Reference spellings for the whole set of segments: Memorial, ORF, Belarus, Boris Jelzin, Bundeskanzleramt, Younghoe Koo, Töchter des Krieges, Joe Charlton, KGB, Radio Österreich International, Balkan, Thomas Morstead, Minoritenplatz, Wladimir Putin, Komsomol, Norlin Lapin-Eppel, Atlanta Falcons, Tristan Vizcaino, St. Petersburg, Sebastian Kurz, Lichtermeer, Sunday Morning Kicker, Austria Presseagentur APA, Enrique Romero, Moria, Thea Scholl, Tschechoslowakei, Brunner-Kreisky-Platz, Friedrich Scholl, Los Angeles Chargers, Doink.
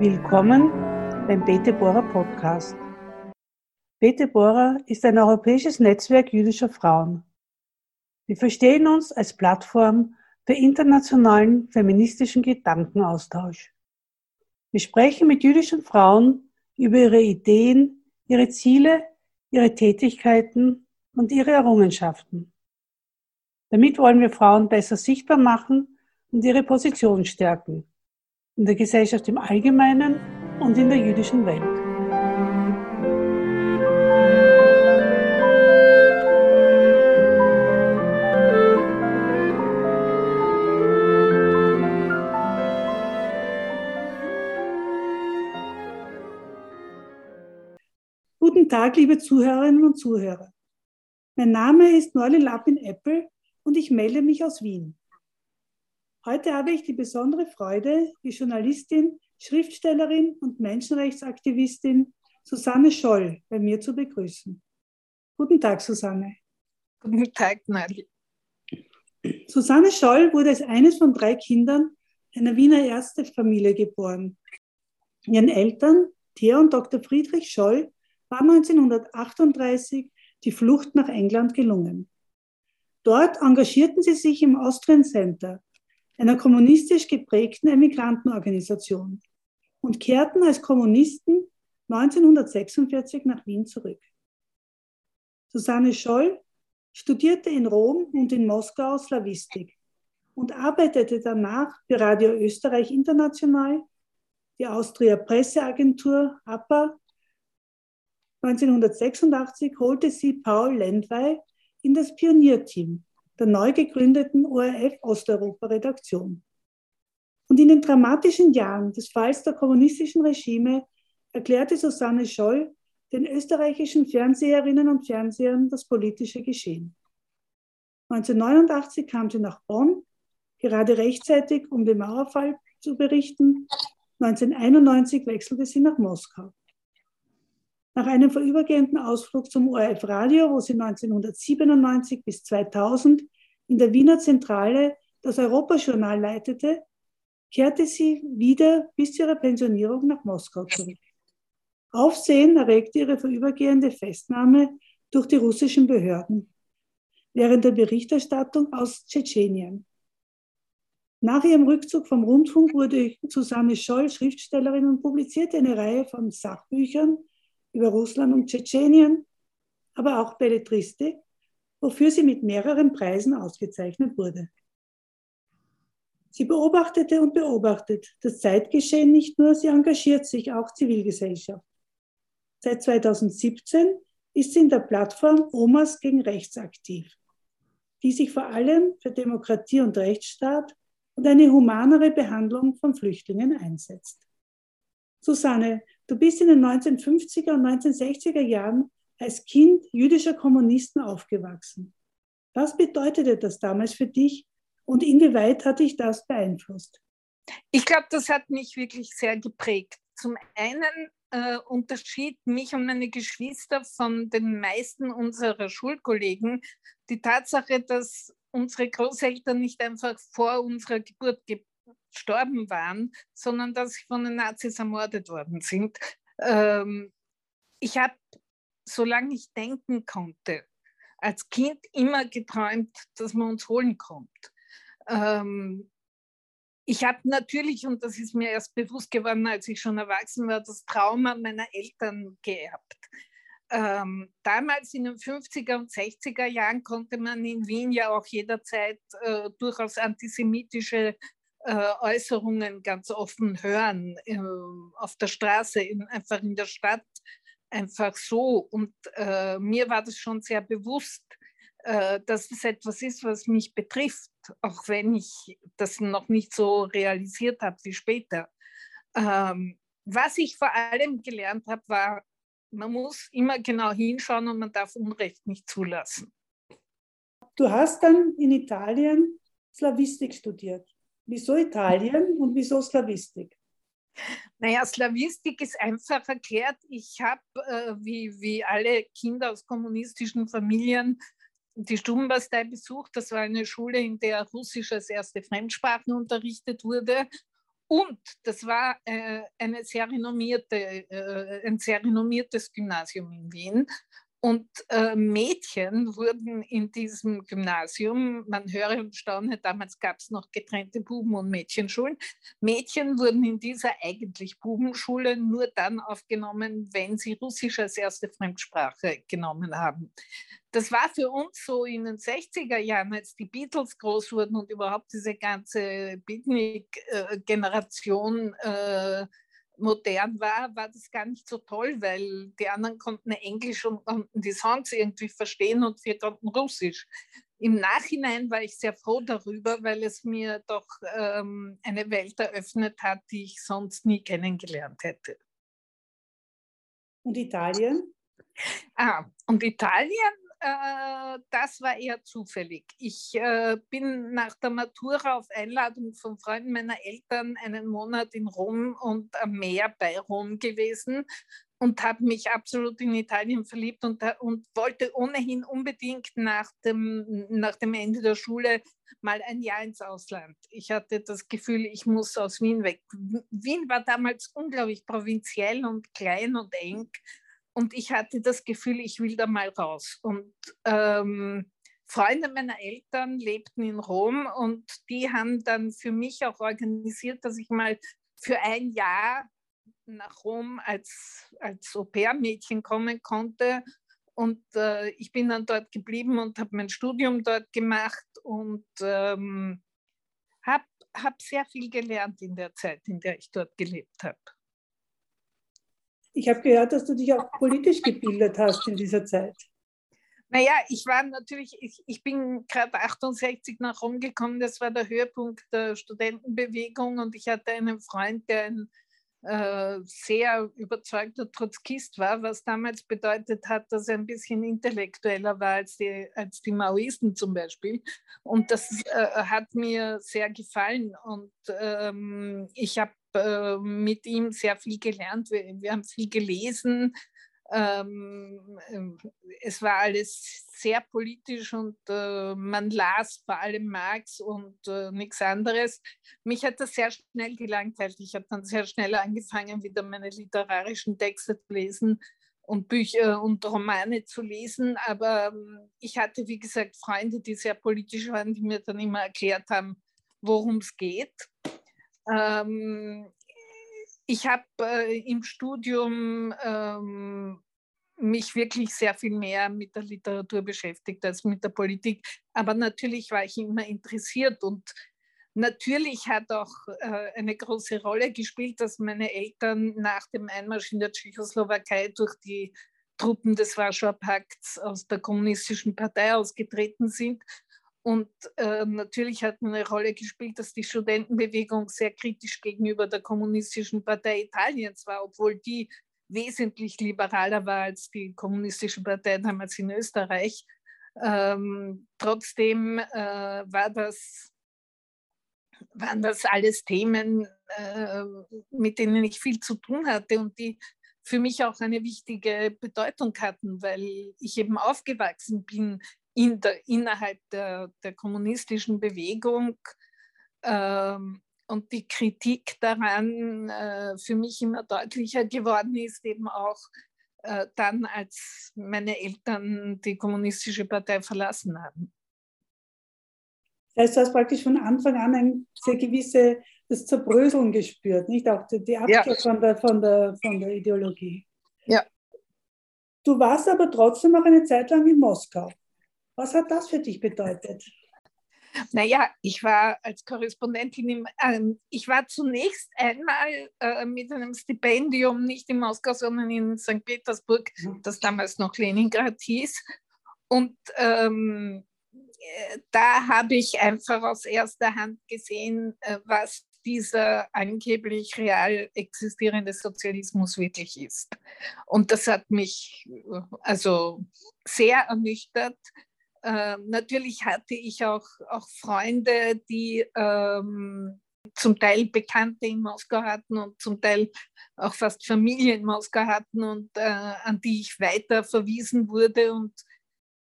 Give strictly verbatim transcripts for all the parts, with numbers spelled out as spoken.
Willkommen beim Bete Bora Podcast. Bete Bora ist ein europäisches Netzwerk jüdischer Frauen. Wir verstehen uns als Plattform für internationalen feministischen Gedankenaustausch. Wir sprechen mit jüdischen Frauen über ihre Ideen, ihre Ziele, ihre Tätigkeiten und ihre Errungenschaften. Damit wollen wir Frauen besser sichtbar machen und ihre Position stärken. In der Gesellschaft im Allgemeinen und in der jüdischen Welt. Guten Tag, liebe Zuhörerinnen und Zuhörer. Mein Name ist Norlin Lapin-Eppel und ich melde mich aus Wien. Heute habe ich die besondere Freude, die Journalistin, Schriftstellerin und Menschenrechtsaktivistin Susanne Scholl bei mir zu begrüßen. Guten Tag, Susanne. Guten Tag, Nadja. Susanne Scholl wurde als eines von drei Kindern einer Wiener Ärztefamilie geboren. Ihren Eltern, Thea und Doktor Friedrich Scholl, war neunzehnhundertachtunddreißig die Flucht nach England gelungen. Dort engagierten sie sich im Austrian Center, einer kommunistisch geprägten Emigrantenorganisation, und kehrten als Kommunisten neunzehnhundertsechsundvierzig nach Wien zurück. Susanne Scholl studierte in Rom und in Moskau Slawistik und arbeitete danach für Radio Österreich International, die Austria Presseagentur A P A. neunzehnhundertsechsundachtzig holte sie Paul Lendvai in das Pionierteam der neu gegründeten O R F-Osteuropa-Redaktion. Und in den dramatischen Jahren des Falls der kommunistischen Regime erklärte Susanne Scholl den österreichischen Fernseherinnen und Fernsehern das politische Geschehen. neunzehnhundertneunundachtzig kam sie nach Bonn, gerade rechtzeitig, um den Mauerfall zu berichten. neunzehnhunderteinundneunzig wechselte sie nach Moskau. Nach einem vorübergehenden Ausflug zum O R F-Radio, wo sie neunzehnhundertsiebenundneunzig bis zweitausend in der Wiener Zentrale das Europajournal leitete, kehrte sie wieder bis zu ihrer Pensionierung nach Moskau zurück. Aufsehen erregte ihre vorübergehende Festnahme durch die russischen Behörden während der Berichterstattung aus Tschetschenien. Nach ihrem Rückzug vom Rundfunk wurde Susanne Scholl Schriftstellerin und publizierte eine Reihe von Sachbüchern über Russland und Tschetschenien, aber auch Belletristik, wofür sie mit mehreren Preisen ausgezeichnet wurde. Sie beobachtete und beobachtet das Zeitgeschehen nicht nur, sie engagiert sich auch Zivilgesellschaft. Seit zweitausendsiebzehn ist sie in der Plattform Omas gegen Rechts aktiv, die sich vor allem für Demokratie und Rechtsstaat und eine humanere Behandlung von Flüchtlingen einsetzt. Susanne, du bist in den neunzehnhundertfünfziger und neunzehnhundertsechziger Jahren als Kind jüdischer Kommunisten aufgewachsen. Was bedeutete das damals für dich und inwieweit hat dich das beeinflusst? Ich glaube, das hat mich wirklich sehr geprägt. Zum einen äh, unterschied mich und meine Geschwister von den meisten unserer Schulkollegen die Tatsache, dass unsere Großeltern nicht einfach vor unserer Geburt geboren gestorben waren, sondern dass sie von den Nazis ermordet worden sind. Ähm, ich habe, solange ich denken konnte, als Kind immer geträumt, dass man uns holen kommt. Ähm, ich habe natürlich, und das ist mir erst bewusst geworden, als ich schon erwachsen war, das Trauma meiner Eltern geerbt. Ähm, damals in den fünfziger und sechziger Jahren konnte man in Wien ja auch jederzeit äh, durchaus antisemitische Äh, Äußerungen ganz offen hören, äh, auf der Straße, in, einfach in der Stadt, einfach so. Und äh, mir war das schon sehr bewusst, äh, dass es etwas ist, was mich betrifft, auch wenn ich das noch nicht so realisiert habe wie später. Ähm, was ich vor allem gelernt habe, war, man muss immer genau hinschauen und man darf Unrecht nicht zulassen. Du hast dann in Italien Slawistik studiert. Wieso Italien und wieso Slawistik? Naja, Slawistik ist einfach erklärt. Ich habe, äh, wie, wie alle Kinder aus kommunistischen Familien, die Stubenbastei besucht. Das war eine Schule, in der Russisch als erste Fremdsprache unterrichtet wurde. Und das war äh, eine sehr renommierte, äh, ein sehr renommiertes Gymnasium in Wien. Und äh, Mädchen wurden in diesem Gymnasium, man höre und staune, damals gab es noch getrennte Buben- und Mädchenschulen, Mädchen wurden in dieser eigentlich Bubenschule nur dann aufgenommen, wenn sie Russisch als erste Fremdsprache genommen haben. Das war für uns so in den sechziger Jahren, als die Beatles groß wurden und überhaupt diese ganze Beatnik-Generation äh, modern war, war das gar nicht so toll, weil die anderen konnten Englisch und konnten die Songs irgendwie verstehen und wir konnten Russisch. Im Nachhinein war ich sehr froh darüber, weil es mir doch ähm, eine Welt eröffnet hat, die ich sonst nie kennengelernt hätte. Und Italien? Ah, und Italien, äh, das war eher zufällig. Ich äh, bin nach der Matura auf Einladung von Freunden meiner Eltern einen Monat in Rom und am Meer bei Rom gewesen und habe mich absolut in Italien verliebt und, und wollte ohnehin unbedingt nach dem, nach dem Ende der Schule mal ein Jahr ins Ausland. Ich hatte das Gefühl, ich muss aus Wien weg. Wien war damals unglaublich provinziell und klein und eng. Und ich hatte das Gefühl, ich will da mal raus. Und ähm, Freunde meiner Eltern lebten in Rom und die haben dann für mich auch organisiert, dass ich mal für ein Jahr nach Rom als, als Au-pair-Mädchen kommen konnte. Und äh, ich bin dann dort geblieben und habe mein Studium dort gemacht und ähm, habe hab sehr viel gelernt in der Zeit, in der ich dort gelebt habe. Ich habe gehört, dass du dich auch politisch gebildet hast in dieser Zeit. Naja, ich war natürlich, ich, ich bin gerade achtundsechzig nach Rom gekommen, das war der Höhepunkt der Studentenbewegung und ich hatte einen Freund, der ein äh, sehr überzeugter Trotzkist war, was damals bedeutet hat, dass er ein bisschen intellektueller war als die, als die Maoisten zum Beispiel. Und das äh, hat mir sehr gefallen und ähm, ich habe mit ihm sehr viel gelernt. Wir, wir haben viel gelesen. Ähm, es war alles sehr politisch und äh, man las vor allem Marx und äh, nichts anderes. Mich hat das sehr schnell gelangweilt. Ich habe dann sehr schnell angefangen, wieder meine literarischen Texte zu lesen und Bücher und Romane zu lesen. Aber ähm, ich hatte, wie gesagt, Freunde, die sehr politisch waren, die mir dann immer erklärt haben, worum es geht. Ich habe äh, im Studium ähm, mich wirklich sehr viel mehr mit der Literatur beschäftigt als mit der Politik. Aber natürlich war ich immer interessiert und natürlich hat auch äh, eine große Rolle gespielt, dass meine Eltern nach dem Einmarsch in der Tschechoslowakei durch die Truppen des Warschauer Pakts aus der Kommunistischen Partei ausgetreten sind. Und äh, natürlich hat eine Rolle gespielt, dass die Studentenbewegung sehr kritisch gegenüber der Kommunistischen Partei Italiens war, obwohl die wesentlich liberaler war als die Kommunistische Partei damals in Österreich. Ähm, trotzdem äh, war das, waren das alles Themen, äh, mit denen ich viel zu tun hatte und die für mich auch eine wichtige Bedeutung hatten, weil ich eben aufgewachsen bin, In der, innerhalb der, der kommunistischen Bewegung ähm, und die Kritik daran äh, für mich immer deutlicher geworden ist, eben auch äh, dann, als meine Eltern die Kommunistische Partei verlassen haben. Das heißt, du hast praktisch von Anfang an ein sehr gewisses Zerbröseln gespürt, nicht? Auch die Abkehr ja. von, der, von, der, von der Ideologie. Ja. Du warst aber trotzdem noch eine Zeit lang in Moskau. Was hat das für dich bedeutet? Naja, ich war als Korrespondentin, im, ähm, ich war zunächst einmal äh, mit einem Stipendium, nicht in Moskau, sondern in Sankt Petersburg, das damals noch Leningrad hieß. Und ähm, da habe ich einfach aus erster Hand gesehen, äh, was dieser angeblich real existierende Sozialismus wirklich ist. Und das hat mich also sehr ernüchtert. Ähm, natürlich hatte ich auch, auch Freunde, die ähm, zum Teil Bekannte in Moskau hatten und zum Teil auch fast Familie in Moskau hatten und äh, an die ich weiter verwiesen wurde. Und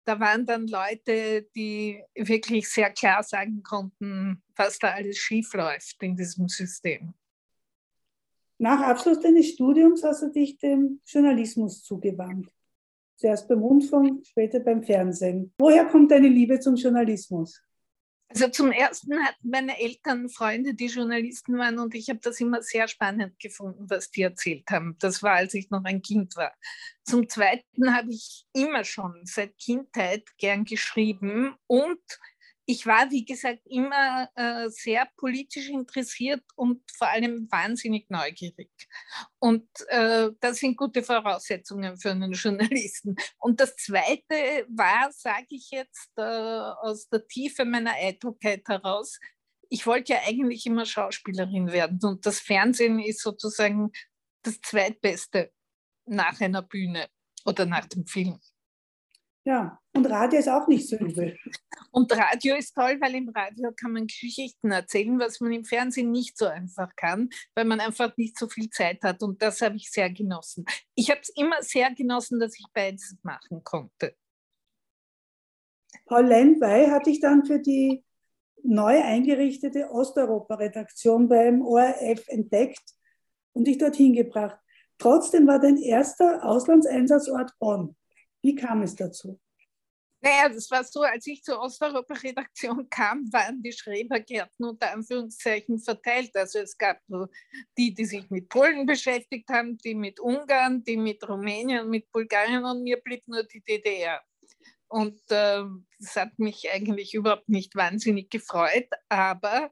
da waren dann Leute, die wirklich sehr klar sagen konnten, was da alles schief läuft in diesem System. Nach Abschluss deines Studiums hast du dich dem Journalismus zugewandt. Zuerst beim Rundfunk, später beim Fernsehen. Woher kommt deine Liebe zum Journalismus? Also zum Ersten hatten meine Eltern Freunde, die Journalisten waren, und ich habe das immer sehr spannend gefunden, was die erzählt haben. Das war, als ich noch ein Kind war. Zum Zweiten habe ich immer schon seit Kindheit gern geschrieben, und ich war, wie gesagt, immer äh, sehr politisch interessiert und vor allem wahnsinnig neugierig. Und äh, das sind gute Voraussetzungen für einen Journalisten. Und das Zweite war, sage ich jetzt äh, aus der Tiefe meiner Eitelkeit heraus, ich wollte ja eigentlich immer Schauspielerin werden. Und das Fernsehen ist sozusagen das Zweitbeste nach einer Bühne oder nach dem Film. Ja, und Radio ist auch nicht so übel. Und Radio ist toll, weil im Radio kann man Geschichten erzählen, was man im Fernsehen nicht so einfach kann, weil man einfach nicht so viel Zeit hat. Und das habe ich sehr genossen. Ich habe es immer sehr genossen, dass ich beides machen konnte. Paul Lendvai hat dich dann für die neu eingerichtete Osteuropa-Redaktion beim O R F entdeckt und dich dorthin gebracht. Trotzdem war dein erster Auslandseinsatzort Bonn. Wie kam es dazu? Naja, das war so, als ich zur Osteuropa-Redaktion kam, waren die Schrebergärten unter Anführungszeichen verteilt. Also es gab die, die sich mit Polen beschäftigt haben, die mit Ungarn, die mit Rumänien, mit Bulgarien, und mir blieb nur die D D R. Und äh, das hat mich eigentlich überhaupt nicht wahnsinnig gefreut, aber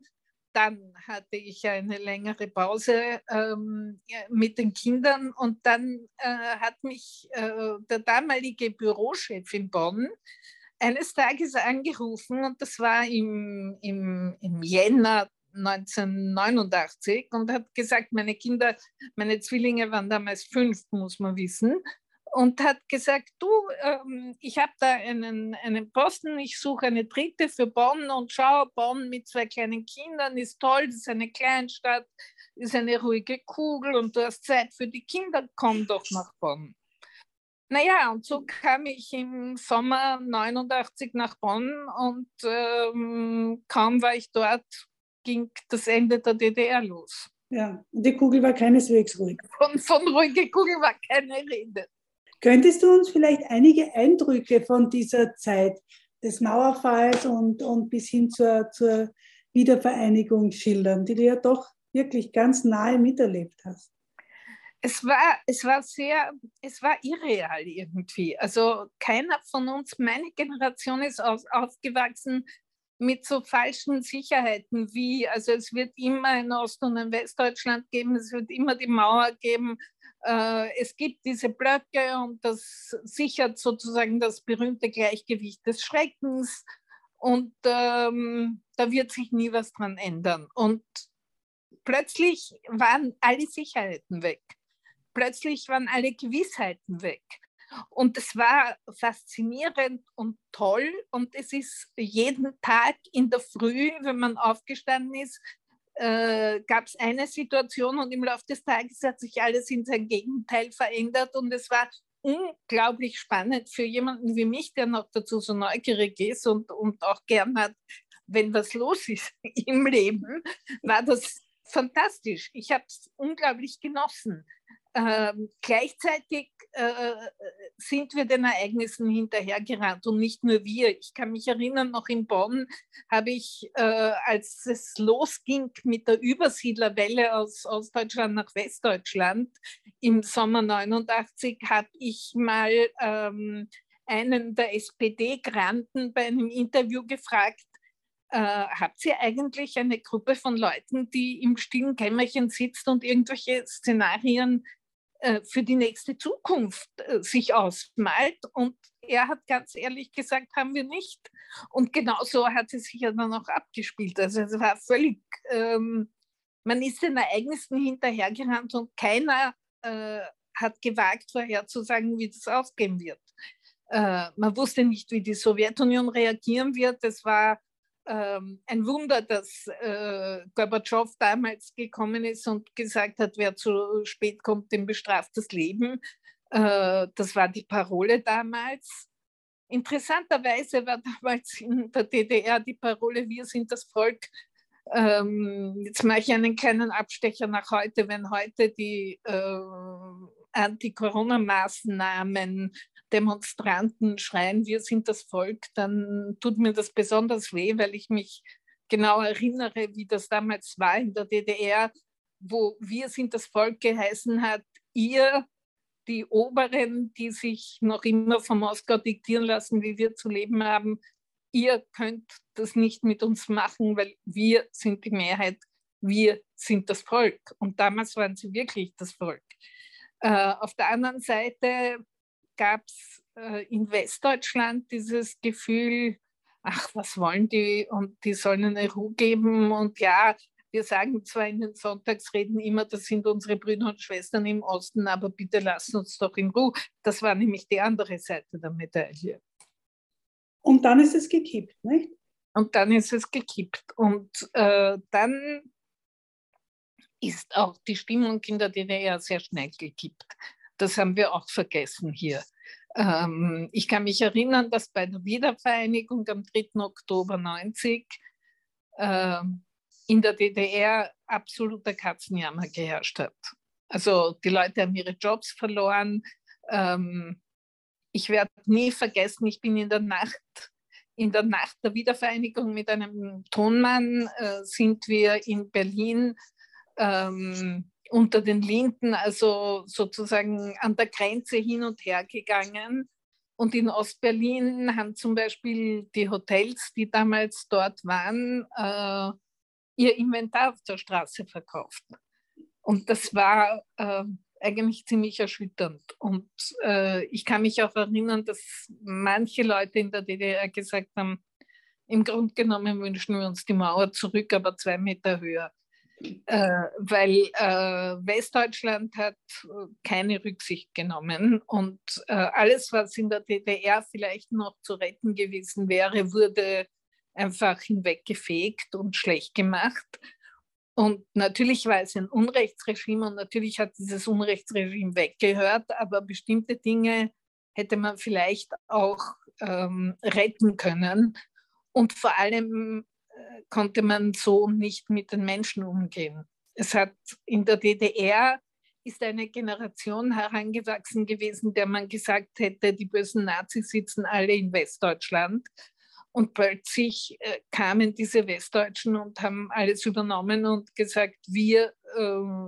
dann hatte ich eine längere Pause ähm, mit den Kindern, und dann äh, hat mich äh, der damalige Bürochef in Bonn eines Tages angerufen, und das war im, im, im Jänner neunzehnhundertneunundachtzig, und hat gesagt, meine Kinder, meine Zwillinge waren damals fünf, muss man wissen, und hat gesagt, du, ähm, ich habe da einen, einen Posten, ich suche eine Dritte für Bonn, und schau, Bonn mit zwei kleinen Kindern ist toll, das ist eine Kleinstadt, ist eine ruhige Kugel, und du hast Zeit für die Kinder, komm doch nach Bonn. Naja, und so kam ich im Sommer neunundachtzig nach Bonn, und ähm, kaum war ich dort, ging das Ende der D D R los. Ja, und die Kugel war keineswegs ruhig. Von, von ruhige Kugel war keine Rede. Könntest du uns vielleicht einige Eindrücke von dieser Zeit des Mauerfalls und, und bis hin zur, zur Wiedervereinigung schildern, die du ja doch wirklich ganz nahe miterlebt hast? Es war, es war sehr, es war irreal irgendwie. Also keiner von uns, meine Generation ist aus, aufgewachsen mit so falschen Sicherheiten wie, also es wird immer ein Ost- und ein Westdeutschland geben, es wird immer die Mauer geben, es gibt diese Blöcke, und das sichert sozusagen das berühmte Gleichgewicht des Schreckens, und ähm, da wird sich nie was dran ändern. Und plötzlich waren alle Sicherheiten weg. Plötzlich waren alle Gewissheiten weg. Und es war faszinierend und toll, und es ist jeden Tag in der Früh, wenn man aufgestanden ist, Äh, gab es eine Situation, und im Laufe des Tages hat sich alles in sein Gegenteil verändert, und es war unglaublich spannend für jemanden wie mich, der noch dazu so neugierig ist und, und auch gern hat, wenn was los ist im Leben, war das fantastisch. Ich habe es unglaublich genossen. Ähm, gleichzeitig äh, sind wir den Ereignissen hinterhergerannt, und nicht nur wir. Ich kann mich erinnern, noch in Bonn habe ich, äh, als es losging mit der Übersiedlerwelle aus Ostdeutschland nach Westdeutschland im Sommer neunundachtzig, habe ich mal ähm, einen der S P D-Granten bei einem Interview gefragt, Äh, habt ihr eigentlich eine Gruppe von Leuten, die im stillen Kämmerchen sitzt und irgendwelche Szenarien äh, für die nächste Zukunft äh, sich ausmalt? Und er hat ganz ehrlich gesagt, haben wir nicht. Und genau so hat es sich ja dann auch abgespielt. Also es war völlig, ähm, man ist den Ereignissen hinterhergerannt, und keiner äh, hat gewagt, vorherzusagen, wie das ausgehen wird. Äh, man wusste nicht, wie die Sowjetunion reagieren wird. Es war Ähm, ein Wunder, dass äh, Gorbatschow damals gekommen ist und gesagt hat, wer zu spät kommt, dem bestraft das Leben. Äh, das war die Parole damals. Interessanterweise war damals in der D D R die Parole, wir sind das Volk, Ähm, jetzt mache ich einen kleinen Abstecher nach heute, wenn heute die äh, Anti-Corona-Maßnahmen Demonstranten schreien, wir sind das Volk, dann tut mir das besonders weh, weil ich mich genau erinnere, wie das damals war in der D D R, wo wir sind das Volk geheißen hat, ihr, die Oberen, die sich noch immer von Moskau diktieren lassen, wie wir zu leben haben, ihr könnt das nicht mit uns machen, weil wir sind die Mehrheit, wir sind das Volk. Und damals waren sie wirklich das Volk. Äh, auf der anderen Seite gab es äh, in Westdeutschland dieses Gefühl, ach, was wollen die? Und die sollen eine Ruhe geben. Und ja, wir sagen zwar in den Sonntagsreden immer, das sind unsere Brüder und Schwestern im Osten, aber bitte lasst uns doch in Ruhe. Das war nämlich die andere Seite der Medaille. Und dann ist es gekippt, nicht? Und dann ist es gekippt. Und äh, dann ist auch die Stimmung in der D D R sehr schnell gekippt. Das haben wir auch vergessen hier. Ähm, ich kann mich erinnern, dass bei der Wiedervereinigung am dritten Oktober neunzig äh, in der D D R absoluter Katzenjammer geherrscht hat. Also die Leute haben ihre Jobs verloren. Ähm, ich werde nie vergessen, ich bin in der Nacht, in der Nacht der Wiedervereinigung mit einem Tonmann, äh, sind wir in Berlin ähm, unter den Linden, also sozusagen an der Grenze hin und her gegangen. Und in Ostberlin haben zum Beispiel die Hotels, die damals dort waren, äh, ihr Inventar auf der Straße verkauft. Und das war äh, eigentlich ziemlich erschütternd. Und äh, ich kann mich auch erinnern, dass manche Leute in der D D R gesagt haben, im Grunde genommen wünschen wir uns die Mauer zurück, aber zwei Meter höher. Äh, weil äh, Westdeutschland hat äh, keine Rücksicht genommen und äh, alles, was in der D D R vielleicht noch zu retten gewesen wäre, wurde einfach hinweggefegt und schlecht gemacht. Und natürlich war es ein Unrechtsregime und natürlich hat dieses Unrechtsregime weggehört, aber bestimmte Dinge hätte man vielleicht auch ähm, retten können. Und vor allem äh, konnte man so nicht mit den Menschen umgehen. Es hat in der D D R ist eine Generation herangewachsen gewesen, der man gesagt hätte, die bösen Nazis sitzen alle in Westdeutschland. Und plötzlich äh, kamen diese Westdeutschen und haben alles übernommen und gesagt, wir äh,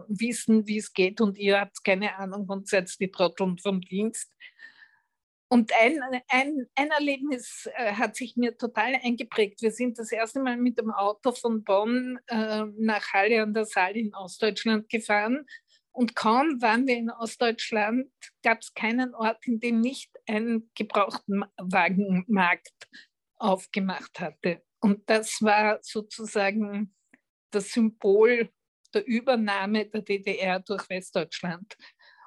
wissen, wie es geht und ihr habt keine Ahnung und seid die Trotteln vom Dienst. Und ein, ein, ein Erlebnis äh, hat sich mir total eingeprägt. Wir sind das erste Mal mit dem Auto von Bonn äh, nach Halle an der Saale in Ostdeutschland gefahren. Und kaum waren wir in Ostdeutschland, gab es keinen Ort, in dem nicht ein Gebrauchtwagenmarkt aufgemacht hatte. Und das war sozusagen das Symbol der Übernahme der D D R durch Westdeutschland.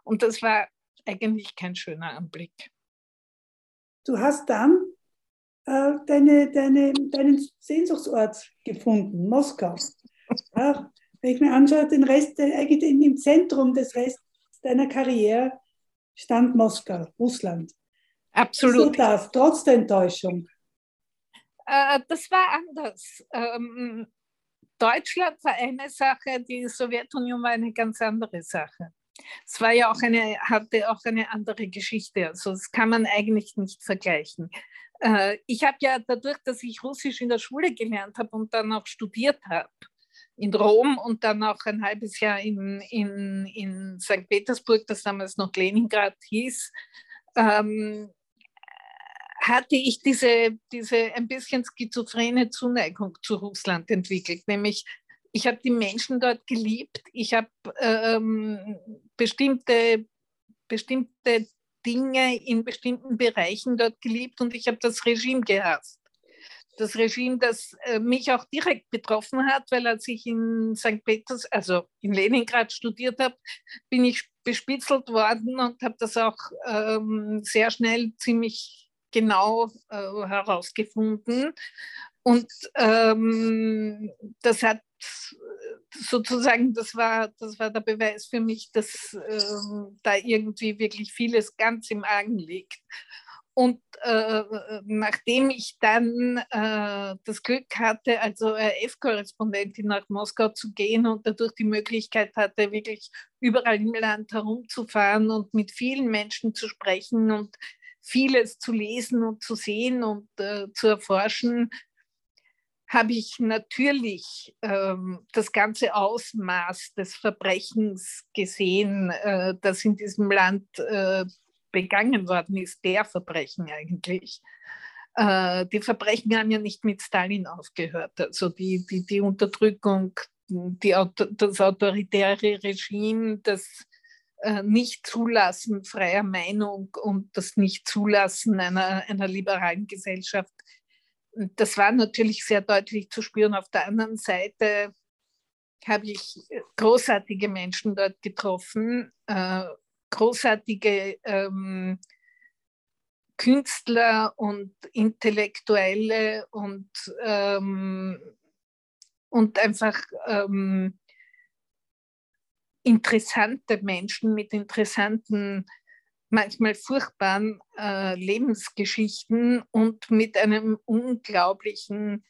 Und das war eigentlich kein schöner Anblick. Du hast dann äh, deine, deine, deinen Sehnsuchtsort gefunden, Moskau. Ja, wenn ich mir anschaue, den Rest, im Zentrum des Restes deiner Karriere stand Moskau, Russland. Absolut. So das, trotz der Enttäuschung. Das war anders. Ähm, Deutschland war eine Sache, die Sowjetunion war eine ganz andere Sache. Es war ja auch eine, hatte auch eine andere Geschichte. Also das kann man eigentlich nicht vergleichen. Äh, ich habe ja dadurch, dass ich Russisch in der Schule gelernt habe und dann auch studiert habe in Rom und dann auch ein halbes Jahr in, in, in Sankt Petersburg, das damals noch Leningrad hieß, ähm, hatte ich diese, diese ein bisschen schizophrene Zuneigung zu Russland entwickelt. Nämlich, ich habe die Menschen dort geliebt, ich habe ähm, bestimmte, bestimmte Dinge in bestimmten Bereichen dort geliebt und ich habe das Regime gehasst. Das Regime, das äh, mich auch direkt betroffen hat, weil als ich in Sankt Peters, also in Leningrad studiert habe, bin ich bespitzelt worden und habe das auch ähm, sehr schnell ziemlich genau äh, herausgefunden. Und ähm, das hat sozusagen, das war, das war der Beweis für mich, dass äh, da irgendwie wirklich vieles ganz im Argen liegt. Und äh, nachdem ich dann äh, das Glück hatte, als O R F-Korrespondentin nach Moskau zu gehen und dadurch die Möglichkeit hatte, wirklich überall im Land herumzufahren und mit vielen Menschen zu sprechen und vieles zu lesen und zu sehen und äh, zu erforschen, habe ich natürlich ähm, das ganze Ausmaß des Verbrechens gesehen, äh, das in diesem Land äh, begangen worden ist, der Verbrechen eigentlich. Äh, die Verbrechen haben ja nicht mit Stalin aufgehört. Also die, die, die Unterdrückung, die, das autoritäre Regime, das äh, Nichtzulassen freier Meinung und das Nichtzulassen einer, einer liberalen Gesellschaft, das war natürlich sehr deutlich zu spüren. Auf der anderen Seite habe ich großartige Menschen dort getroffen, äh, großartige ähm, Künstler und Intellektuelle und, ähm, und einfach ähm, interessante Menschen mit interessanten, manchmal furchtbaren äh, Lebensgeschichten und mit einem unglaublichen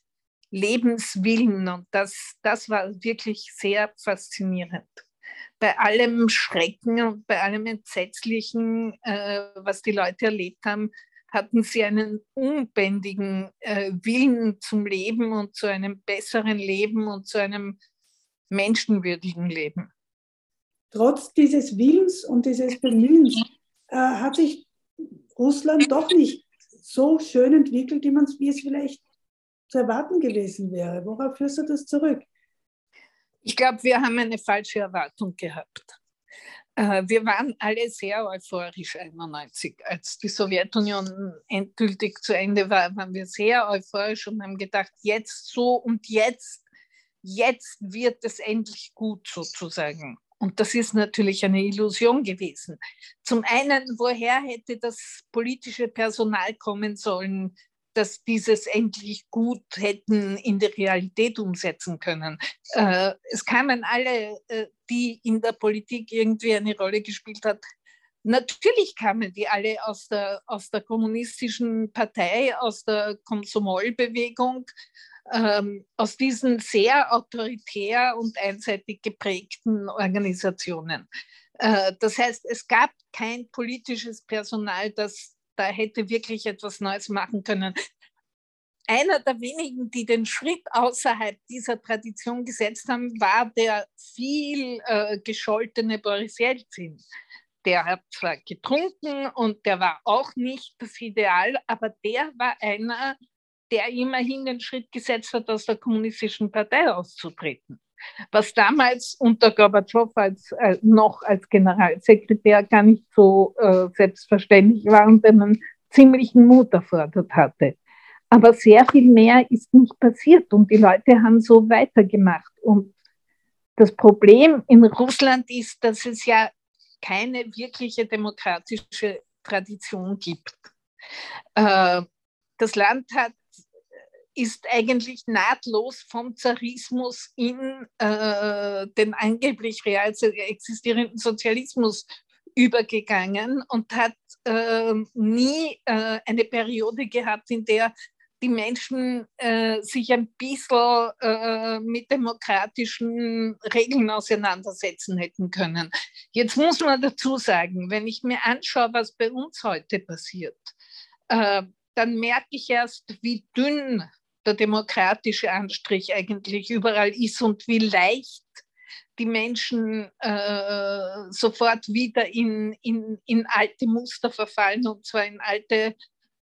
Lebenswillen. Und das, das war wirklich sehr faszinierend. Bei allem Schrecken und bei allem Entsetzlichen, äh, was die Leute erlebt haben, hatten sie einen unbändigen äh, Willen zum Leben und zu einem besseren Leben und zu einem menschenwürdigen Leben. Trotz dieses Willens und dieses Bemühens äh, hat sich Russland doch nicht so schön entwickelt, wie man es vielleicht zu erwarten gewesen wäre. Worauf führst du das zurück? Ich glaube, wir haben eine falsche Erwartung gehabt. Äh, wir waren alle sehr euphorisch einundneunzig. Als die Sowjetunion endgültig zu Ende war, waren wir sehr euphorisch und haben gedacht, jetzt so und jetzt, jetzt wird es endlich gut sozusagen. Und das ist natürlich eine Illusion gewesen. Zum einen, woher hätte das politische Personal kommen sollen, dass dieses endlich gut hätten in der Realität umsetzen können. Äh, es kamen alle, äh, die in der Politik irgendwie eine Rolle gespielt hat. Natürlich kamen die alle aus der, aus der kommunistischen Partei, aus der Komsomol-Bewegung, ähm, aus diesen sehr autoritär und einseitig geprägten Organisationen. Äh, das heißt, es gab kein politisches Personal, das da hätte wirklich etwas Neues machen können. Einer der wenigen, die den Schritt außerhalb dieser Tradition gesetzt haben, war der viel äh, gescholtene Boris Jelzin. Der hat zwar getrunken und der war auch nicht das Ideal, aber der war einer, der immerhin den Schritt gesetzt hat, aus der kommunistischen Partei auszutreten. Was damals unter Gorbatschow als, äh, noch als Generalsekretär gar nicht so äh, selbstverständlich war und einen ziemlichen Mut erfordert hatte. Aber sehr viel mehr ist nicht passiert und die Leute haben so weitergemacht. Und das Problem in Russland ist, dass es ja keine wirkliche demokratische Tradition gibt. Äh, das Land hat ist eigentlich nahtlos vom Zarismus in äh, den angeblich real existierenden Sozialismus übergegangen und hat äh, nie äh, eine Periode gehabt, in der die Menschen äh, sich ein bisschen äh, mit demokratischen Regeln auseinandersetzen hätten können. Jetzt muss man dazu sagen, wenn ich mir anschaue, was bei uns heute passiert, äh, dann merke ich erst, wie dünn der demokratische Anstrich eigentlich überall ist und wie leicht die Menschen äh, sofort wieder in, in, in alte Muster verfallen, und zwar in alte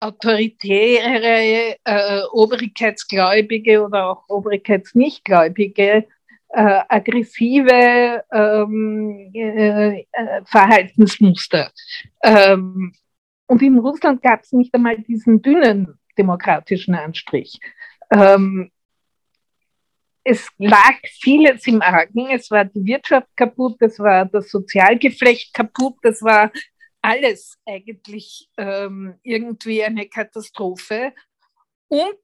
autoritäre, äh, obrigkeitsgläubige oder auch obrigkeitsnichtgläubige, äh, aggressive ähm, äh, Verhaltensmuster. Ähm, und in Russland gab es nicht einmal diesen dünnen demokratischen Anstrich. Ähm, es lag vieles im Argen, es war die Wirtschaft kaputt, es war das Sozialgeflecht kaputt, es war alles eigentlich ähm, irgendwie eine Katastrophe. Und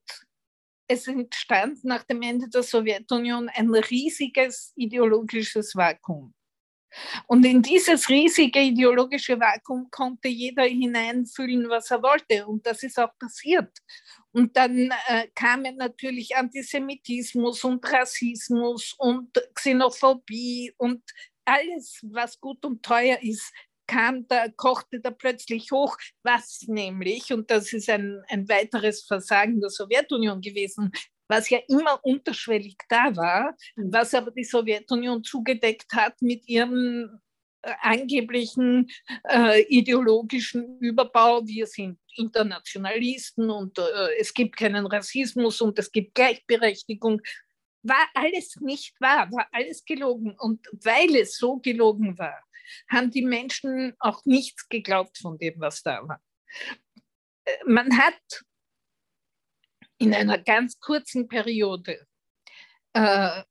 es entstand nach dem Ende der Sowjetunion ein riesiges ideologisches Vakuum. Und in dieses riesige ideologische Vakuum konnte jeder hineinfühlen, was er wollte. Und das ist auch passiert. Und dann äh, kamen natürlich Antisemitismus und Rassismus und Xenophobie und alles, was gut und teuer ist, kam da, kochte da plötzlich hoch. Was nämlich, und das ist ein, ein weiteres Versagen der Sowjetunion gewesen, was ja immer unterschwellig da war, was aber die Sowjetunion zugedeckt hat mit ihrem äh, angeblichen äh, ideologischen Überbau. Wir sind Internationalisten und äh, es gibt keinen Rassismus und es gibt Gleichberechtigung. War alles nicht wahr, war alles gelogen. Und weil es so gelogen war, haben die Menschen auch nichts geglaubt von dem, was da war. Man hat in einer ganz kurzen Periode äh,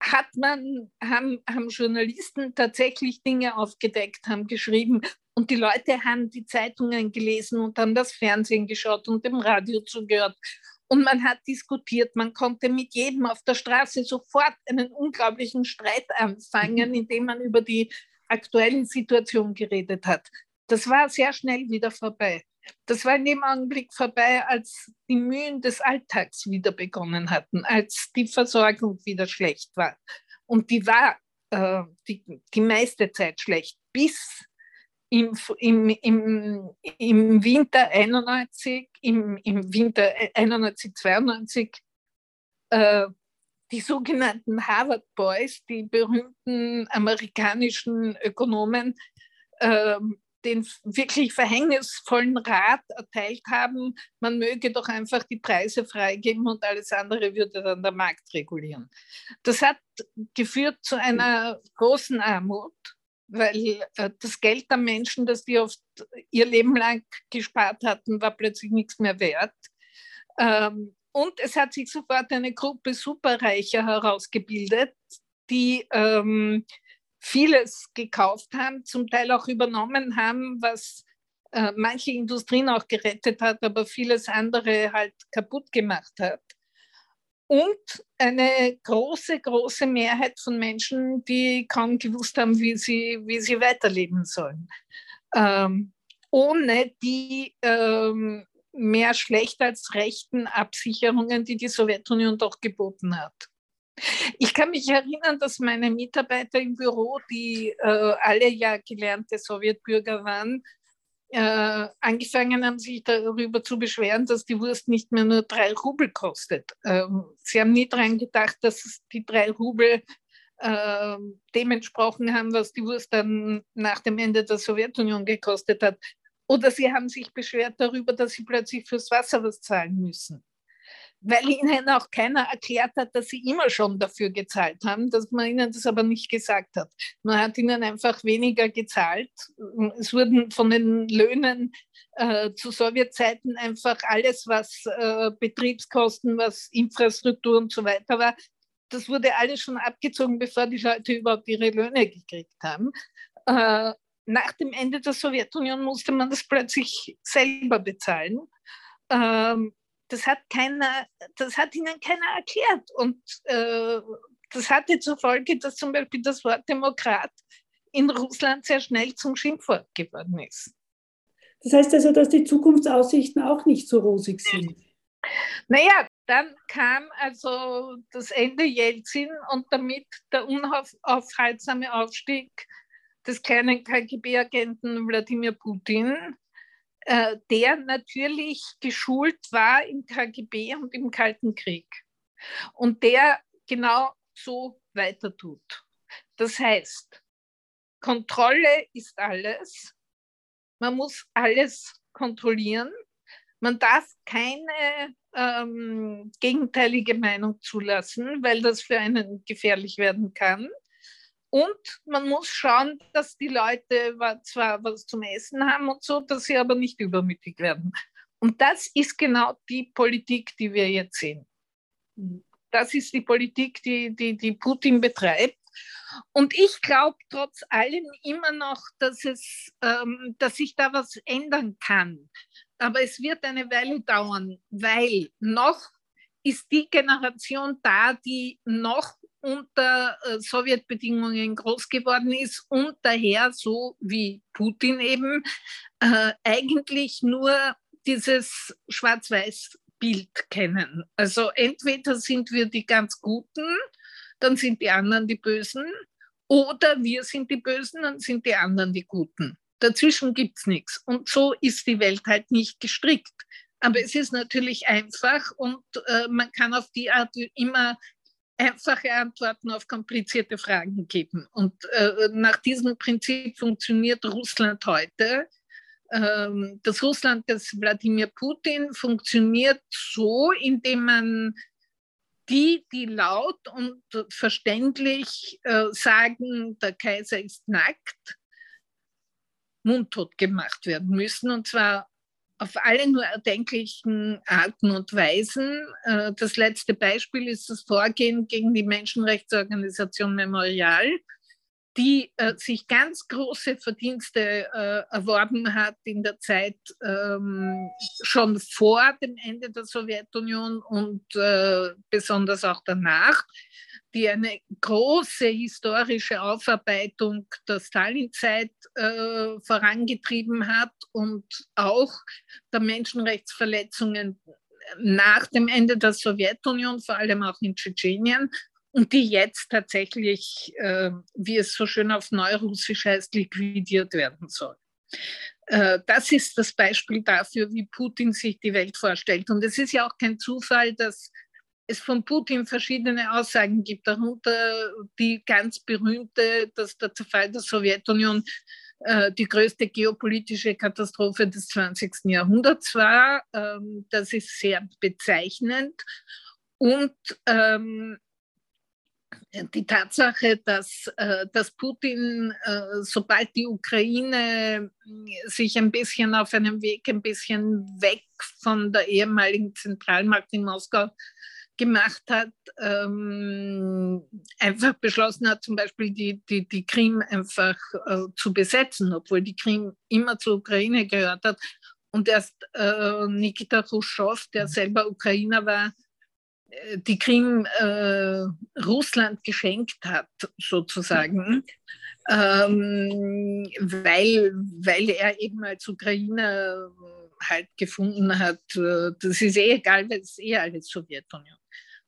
hat man, haben, haben Journalisten tatsächlich Dinge aufgedeckt, haben geschrieben und die Leute haben die Zeitungen gelesen und haben das Fernsehen geschaut und dem Radio zugehört. Und man hat diskutiert, man konnte mit jedem auf der Straße sofort einen unglaublichen Streit anfangen, indem man über die aktuelle Situation geredet hat. Das war sehr schnell wieder vorbei. Das war in dem Augenblick vorbei, als die Mühen des Alltags wieder begonnen hatten, als die Versorgung wieder schlecht war. Und die war äh, die, die meiste Zeit schlecht, bis im, im, im, im Winter einundneunzig, im, im Winter einundneunzig, zweiundneunzig, äh, die sogenannten Harvard Boys, die berühmten amerikanischen Ökonomen, äh, den wirklich verhängnisvollen Rat erteilt haben, man möge doch einfach die Preise freigeben und alles andere würde dann der Markt regulieren. Das hat geführt zu einer großen Armut, weil das Geld der Menschen, das die oft ihr Leben lang gespart hatten, war plötzlich nichts mehr wert. Und es hat sich sofort eine Gruppe Superreicher herausgebildet, die vieles gekauft haben, zum Teil auch übernommen haben, was äh, manche Industrien auch gerettet hat, aber vieles andere halt kaputt gemacht hat. Und eine große, große Mehrheit von Menschen, die kaum gewusst haben, wie sie, wie sie weiterleben sollen. Ähm, ohne die ähm, mehr schlecht als rechten Absicherungen, die die Sowjetunion doch geboten hat. Ich kann mich erinnern, dass meine Mitarbeiter im Büro, die äh, alle ja gelernte Sowjetbürger waren, äh, angefangen haben, sich darüber zu beschweren, dass die Wurst nicht mehr nur drei Rubel kostet. Ähm, sie haben nie daran gedacht, dass die drei Rubel äh, dem entsprochen haben, was die Wurst dann nach dem Ende der Sowjetunion gekostet hat. Oder sie haben sich beschwert darüber, dass sie plötzlich fürs Wasser was zahlen müssen, weil ihnen auch keiner erklärt hat, dass sie immer schon dafür gezahlt haben, dass man ihnen das aber nicht gesagt hat. Man hat ihnen einfach weniger gezahlt. Es wurden von den Löhnen äh, zu Sowjetzeiten einfach alles, was äh, Betriebskosten, was Infrastruktur und so weiter war, das wurde alles schon abgezogen, bevor die Leute überhaupt ihre Löhne gekriegt haben. Äh, nach dem Ende der Sowjetunion musste man das plötzlich selber bezahlen. Ähm, Das hat, keiner, das hat ihnen keiner erklärt. Und äh, das hatte zur Folge, dass zum Beispiel das Wort Demokrat in Russland sehr schnell zum Schimpfwort geworden ist. Das heißt also, dass die Zukunftsaussichten auch nicht so rosig sind. Naja, dann kam also das Ende Jelzin und damit der unaufhaltsame Aufstieg des kleinen K G B-Agenten Wladimir Putin, der natürlich geschult war im K G B und im Kalten Krieg und der genau so weiter tut. Das heißt, Kontrolle ist alles, man muss alles kontrollieren, man darf keine ähm, gegenteilige Meinung zulassen, weil das für einen gefährlich werden kann. Und man muss schauen, dass die Leute zwar was zum Essen haben und so, dass sie aber nicht übermütig werden. Und das ist genau die Politik, die wir jetzt sehen. Das ist die Politik, die, die, die Putin betreibt. Und ich glaube trotz allem immer noch, dass, es, ähm, dass sich da was ändern kann. Aber es wird eine Weile dauern, weil noch ist die Generation da, die noch unter äh, Sowjetbedingungen groß geworden ist und daher, so wie Putin eben, äh, eigentlich nur dieses Schwarz-Weiß-Bild kennen. Also entweder sind wir die ganz Guten, dann sind die anderen die Bösen, oder wir sind die Bösen, dann sind die anderen die Guten. Dazwischen gibt es nichts. Und so ist die Welt halt nicht gestrickt. Aber es ist natürlich einfach und äh, man kann auf die Art immer einfache Antworten auf komplizierte Fragen geben. Und äh, nach diesem Prinzip funktioniert Russland heute. Ähm, das Russland des Wladimir Putin funktioniert so, indem man die, die laut und verständlich äh, sagen, der Kaiser ist nackt, mundtot gemacht werden müssen, und zwar auf alle nur erdenklichen Arten und Weisen. Das letzte Beispiel ist das Vorgehen gegen die Menschenrechtsorganisation Memorial, die sich ganz große Verdienste erworben hat in der Zeit schon vor dem Ende der Sowjetunion und besonders auch danach, die eine große historische Aufarbeitung der Stalinzeit äh, vorangetrieben hat und auch der Menschenrechtsverletzungen nach dem Ende der Sowjetunion, vor allem auch in Tschetschenien, und die jetzt tatsächlich, äh, wie es so schön auf Neurussisch heißt, liquidiert werden soll. Äh, das ist das Beispiel dafür, wie Putin sich die Welt vorstellt. Und es ist ja auch kein Zufall, dass es von Putin verschiedene Aussagen gibt, darunter die ganz berühmte, dass der Zerfall der Sowjetunion äh, die größte geopolitische Katastrophe des zwanzigsten Jahrhunderts war. Ähm, das ist sehr bezeichnend. Und ähm, die Tatsache, dass, äh, dass Putin, äh, sobald die Ukraine sich ein bisschen auf einem Weg, ein bisschen weg von der ehemaligen Zentralmacht in Moskau gemacht hat, ähm, einfach beschlossen hat, zum Beispiel die, die, die Krim einfach äh, zu besetzen, obwohl die Krim immer zur Ukraine gehört hat. Und erst äh, Nikita Chruschtschow, der selber Ukrainer war, äh, die Krim äh, Russland geschenkt hat, sozusagen, ähm, weil, weil er eben als Ukrainer halt gefunden hat, äh, das ist eh egal, weil es eh alles Sowjetunion.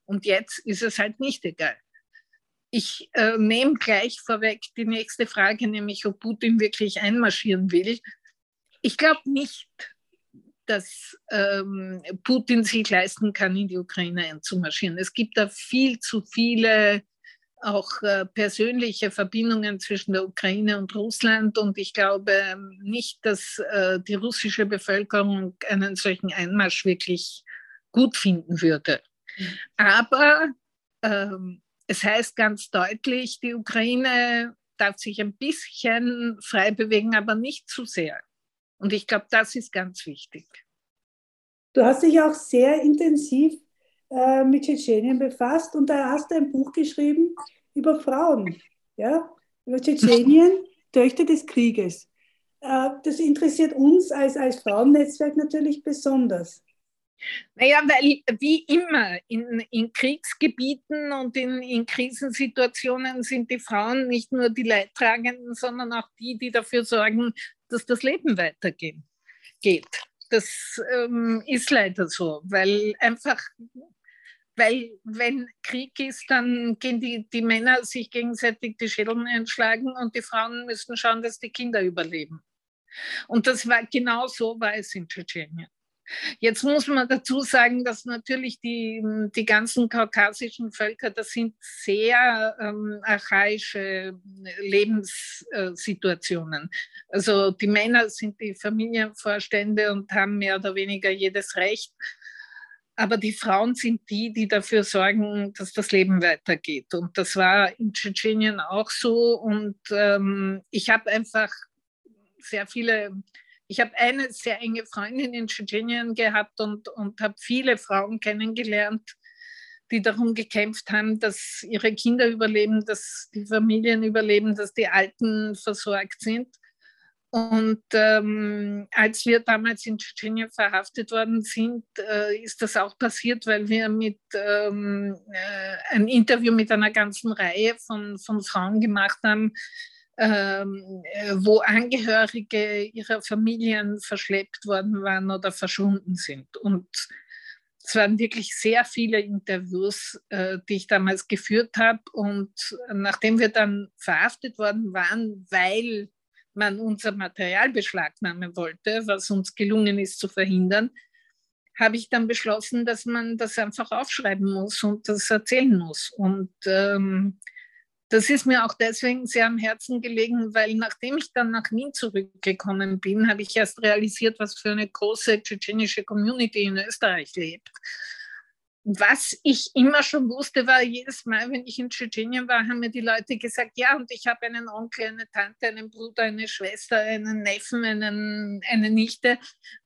Und jetzt ist es halt nicht egal. Ich äh, nehme gleich vorweg die nächste Frage, nämlich ob Putin wirklich einmarschieren will. Ich glaube nicht, dass ähm, Putin sich leisten kann, in die Ukraine einzumarschieren. Es gibt da viel zu viele auch äh, persönliche Verbindungen zwischen der Ukraine und Russland. Und ich glaube nicht, dass äh, die russische Bevölkerung einen solchen Einmarsch wirklich gut finden würde. Aber ähm, es heißt ganz deutlich, die Ukraine darf sich ein bisschen frei bewegen, aber nicht zu sehr. Und ich glaube, das ist ganz wichtig. Du hast dich auch sehr intensiv äh, mit Tschetschenien befasst und da hast du ein Buch geschrieben über Frauen, ja? Über Tschetschenien, Töchter des Krieges. Äh, das interessiert uns als, als Frauennetzwerk natürlich besonders. Naja, weil wie immer in, in Kriegsgebieten und in, in Krisensituationen sind die Frauen nicht nur die Leidtragenden, sondern auch die, die dafür sorgen, dass das Leben weitergeht. Das ähm, ist leider so, weil einfach, weil wenn Krieg ist, dann gehen die, die Männer sich gegenseitig die Schädel einschlagen und die Frauen müssen schauen, dass die Kinder überleben. Und das war genau so war es in Tschetschenien. Jetzt muss man dazu sagen, dass natürlich die, die ganzen kaukasischen Völker, das sind sehr ähm, archaische Lebenssituationen. Also die Männer sind die Familienvorstände und haben mehr oder weniger jedes Recht. Aber die Frauen sind die, die dafür sorgen, dass das Leben weitergeht. Und das war in Tschetschenien auch so. Und ähm, ich habe einfach sehr viele... Ich habe eine sehr enge Freundin in Tschetschenien gehabt und, und habe viele Frauen kennengelernt, die darum gekämpft haben, dass ihre Kinder überleben, dass die Familien überleben, dass die Alten versorgt sind. Und ähm, als wir damals in Tschetschenien verhaftet worden sind, äh, ist das auch passiert, weil wir mit ähm, äh, ein Interview mit einer ganzen Reihe von, von Frauen gemacht haben, ähm, äh, wo Angehörige ihrer Familien verschleppt worden waren oder verschwunden sind. Und es waren wirklich sehr viele Interviews, äh, die ich damals geführt habe. Und nachdem wir dann verhaftet worden waren, weil man unser Material beschlagnahmen wollte, was uns gelungen ist zu verhindern, habe ich dann beschlossen, dass man das einfach aufschreiben muss und das erzählen muss. Und ähm, das ist mir auch deswegen sehr am Herzen gelegen, weil nachdem ich dann nach Wien zurückgekommen bin, habe ich erst realisiert, was für eine große tschetschenische Community in Österreich lebt. Was ich immer schon wusste, war, jedes Mal, wenn ich in Tschetschenien war, haben mir die Leute gesagt, ja, und ich habe einen Onkel, eine Tante, einen Bruder, eine Schwester, einen Neffen, einen, eine Nichte,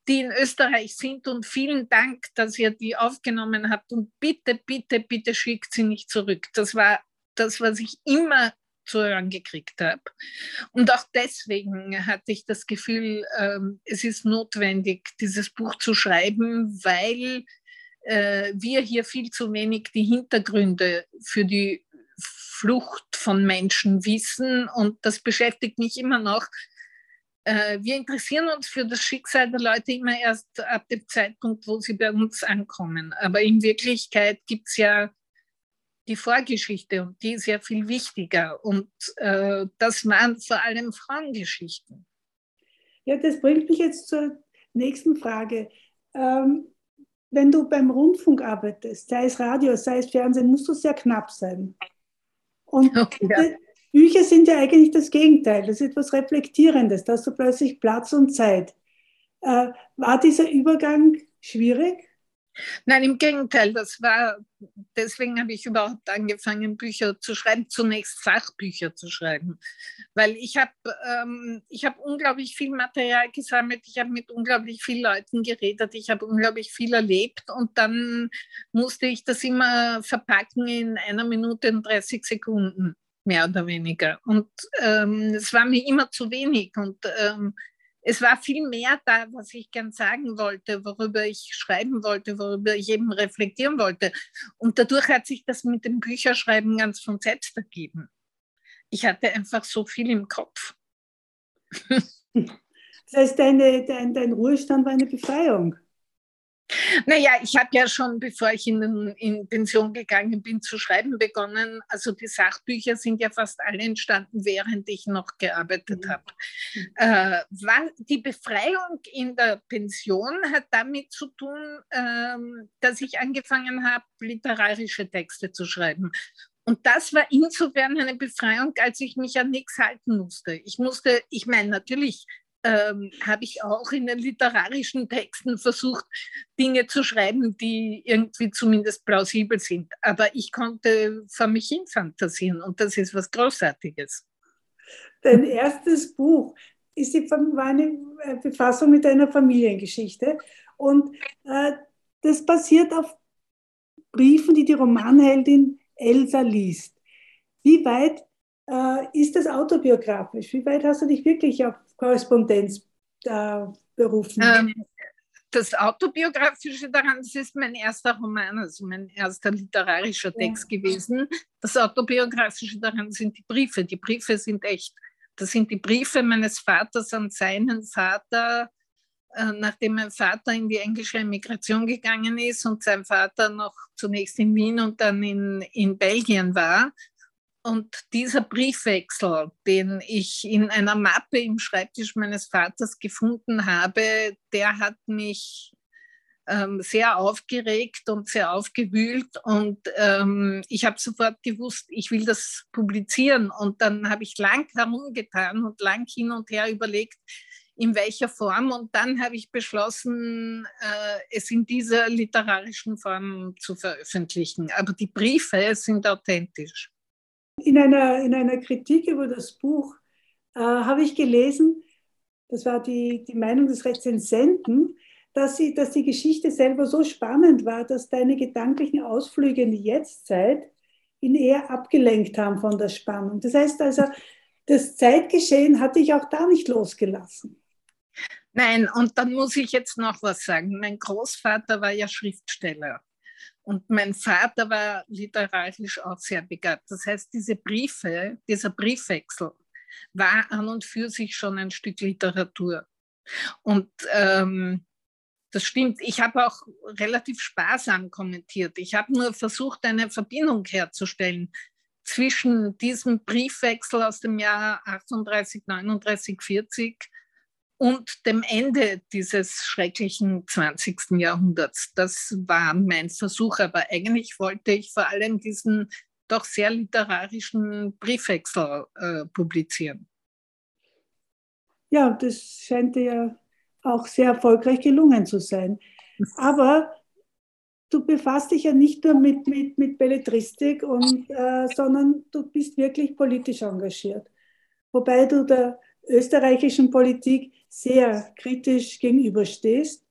die in Österreich sind, und vielen Dank, dass ihr die aufgenommen habt, und bitte, bitte, bitte schickt sie nicht zurück. Das war das, was ich immer zu hören gekriegt habe. Und auch deswegen hatte ich das Gefühl, ähm, es ist notwendig, dieses Buch zu schreiben, weil wir hier viel zu wenig die Hintergründe für die Flucht von Menschen wissen. Und das beschäftigt mich immer noch. Wir interessieren uns für das Schicksal der Leute immer erst ab dem Zeitpunkt, wo sie bei uns ankommen. Aber in Wirklichkeit gibt es ja die Vorgeschichte, und die ist ja viel wichtiger. Und äh, das waren vor allem Frauengeschichten. Ja, das bringt mich jetzt zur nächsten Frage. Ähm Wenn du beim Rundfunk arbeitest, sei es Radio, sei es Fernsehen, musst du sehr knapp sein. Und ja. Bücher sind ja eigentlich das Gegenteil. Das ist etwas Reflektierendes. Da hast du plötzlich Platz und Zeit. Äh, war dieser Übergang schwierig? Nein, im Gegenteil. Das war, deswegen habe ich überhaupt angefangen, Bücher zu schreiben, zunächst Fachbücher zu schreiben. Weil ich habe ähm, ich habe unglaublich viel Material gesammelt, ich habe mit unglaublich vielen Leuten geredet, ich habe unglaublich viel erlebt, und dann musste ich das immer verpacken in einer Minute und dreißig Sekunden, mehr oder weniger. Und ähm, es war mir immer zu wenig, und ähm, es war viel mehr da, was ich gern sagen wollte, worüber ich schreiben wollte, worüber ich eben reflektieren wollte. Und dadurch hat sich das mit dem Bücherschreiben ganz von selbst ergeben. Ich hatte einfach so viel im Kopf. Das heißt, deine, dein, dein Ruhestand war eine Befreiung? Naja, ich habe ja schon, bevor ich in, den, in Pension gegangen bin, zu schreiben begonnen. Also die Sachbücher sind ja fast alle entstanden, während ich noch gearbeitet habe. Äh, war, die Befreiung in der Pension hat damit zu tun, ähm, dass ich angefangen habe, literarische Texte zu schreiben. Und das war insofern eine Befreiung, als ich mich an nichts halten musste. Ich musste, ich meine, natürlich Ähm, habe ich auch in den literarischen Texten versucht, Dinge zu schreiben, die irgendwie zumindest plausibel sind. Aber ich konnte vor mich hin fantasieren, und das ist was Großartiges. Dein erstes Buch ist die, war eine Befassung mit einer Familiengeschichte. Und äh, das basiert auf Briefen, die die Romanheldin Elsa liest. Wie weit äh, ist das autobiografisch? Wie weit hast du dich wirklich auf Korrespondenz äh, berufen? Ähm, das Autobiografische daran, das ist mein erster Roman, also mein erster literarischer Text ja. gewesen. Das Autobiografische daran sind die Briefe. Die Briefe sind echt. Das sind die Briefe meines Vaters an seinen Vater, äh, nachdem mein Vater in die englische Emigration gegangen ist und sein Vater noch zunächst in Wien und dann in, in Belgien war. Und dieser Briefwechsel, den ich in einer Mappe im Schreibtisch meines Vaters gefunden habe, der hat mich ähm, sehr aufgeregt und sehr aufgewühlt. Und ähm, ich habe sofort gewusst, ich will das publizieren. Und dann habe ich lang herumgetan und lang hin und her überlegt, in welcher Form. Und dann habe ich beschlossen, äh, es in dieser literarischen Form zu veröffentlichen. Aber die Briefe sind authentisch. In einer, in einer Kritik über das Buch äh, habe ich gelesen, das war die, die Meinung des Rezensenten, dass, sie, dass die Geschichte selber so spannend war, dass deine gedanklichen Ausflüge in die Jetztzeit ihn eher abgelenkt haben von der Spannung. Das heißt also, das Zeitgeschehen hatte ich auch da nicht losgelassen. Nein, und dann muss ich jetzt noch was sagen. Mein Großvater war ja Schriftsteller und mein Vater war literarisch auch sehr begabt. Das heißt, diese Briefe, dieser Briefwechsel war an und für sich schon ein Stück Literatur. Und ähm, das stimmt, ich habe auch relativ sparsam kommentiert. Ich habe nur versucht, eine Verbindung herzustellen zwischen diesem Briefwechsel aus dem Jahr achtunddreißig, neununddreißig, vierzig und dem Ende dieses schrecklichen zwanzigsten Jahrhunderts. Das war mein Versuch, aber eigentlich wollte ich vor allem diesen doch sehr literarischen Briefwechsel äh, publizieren. Ja, das scheint ja auch sehr erfolgreich gelungen zu sein. Aber du befasst dich ja nicht nur mit, mit, mit Belletristik, und, äh, sondern du bist wirklich politisch engagiert. Wobei du der österreichischen Politik sehr kritisch gegenüberstehst.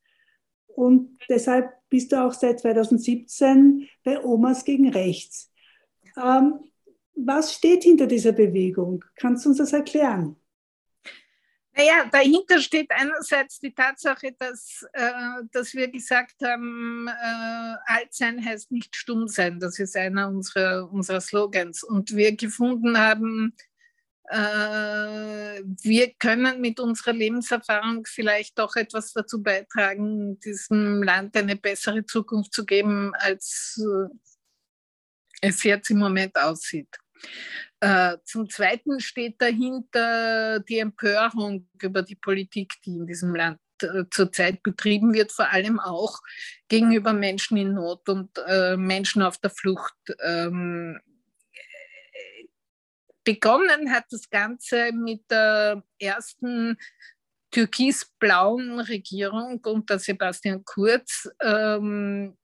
Und deshalb bist du auch seit zweitausendsiebzehn bei Omas gegen Rechts. Ähm, was steht hinter dieser Bewegung? Kannst du uns das erklären? Naja, dahinter steht einerseits die Tatsache, dass, äh, dass wir gesagt haben, äh, alt sein heißt nicht stumm sein. Das ist einer unserer, unserer Slogans. Und wir gefunden haben, äh, wir können mit unserer Lebenserfahrung vielleicht doch etwas dazu beitragen, diesem Land eine bessere Zukunft zu geben, als äh, es jetzt im Moment aussieht. Äh, zum Zweiten steht dahinter die Empörung über die Politik, die in diesem Land äh, zurzeit betrieben wird, vor allem auch gegenüber Menschen in Not und äh, Menschen auf der Flucht. Ähm, begonnen hat das Ganze mit der ersten türkis-blauen Regierung unter Sebastian Kurz, ähm,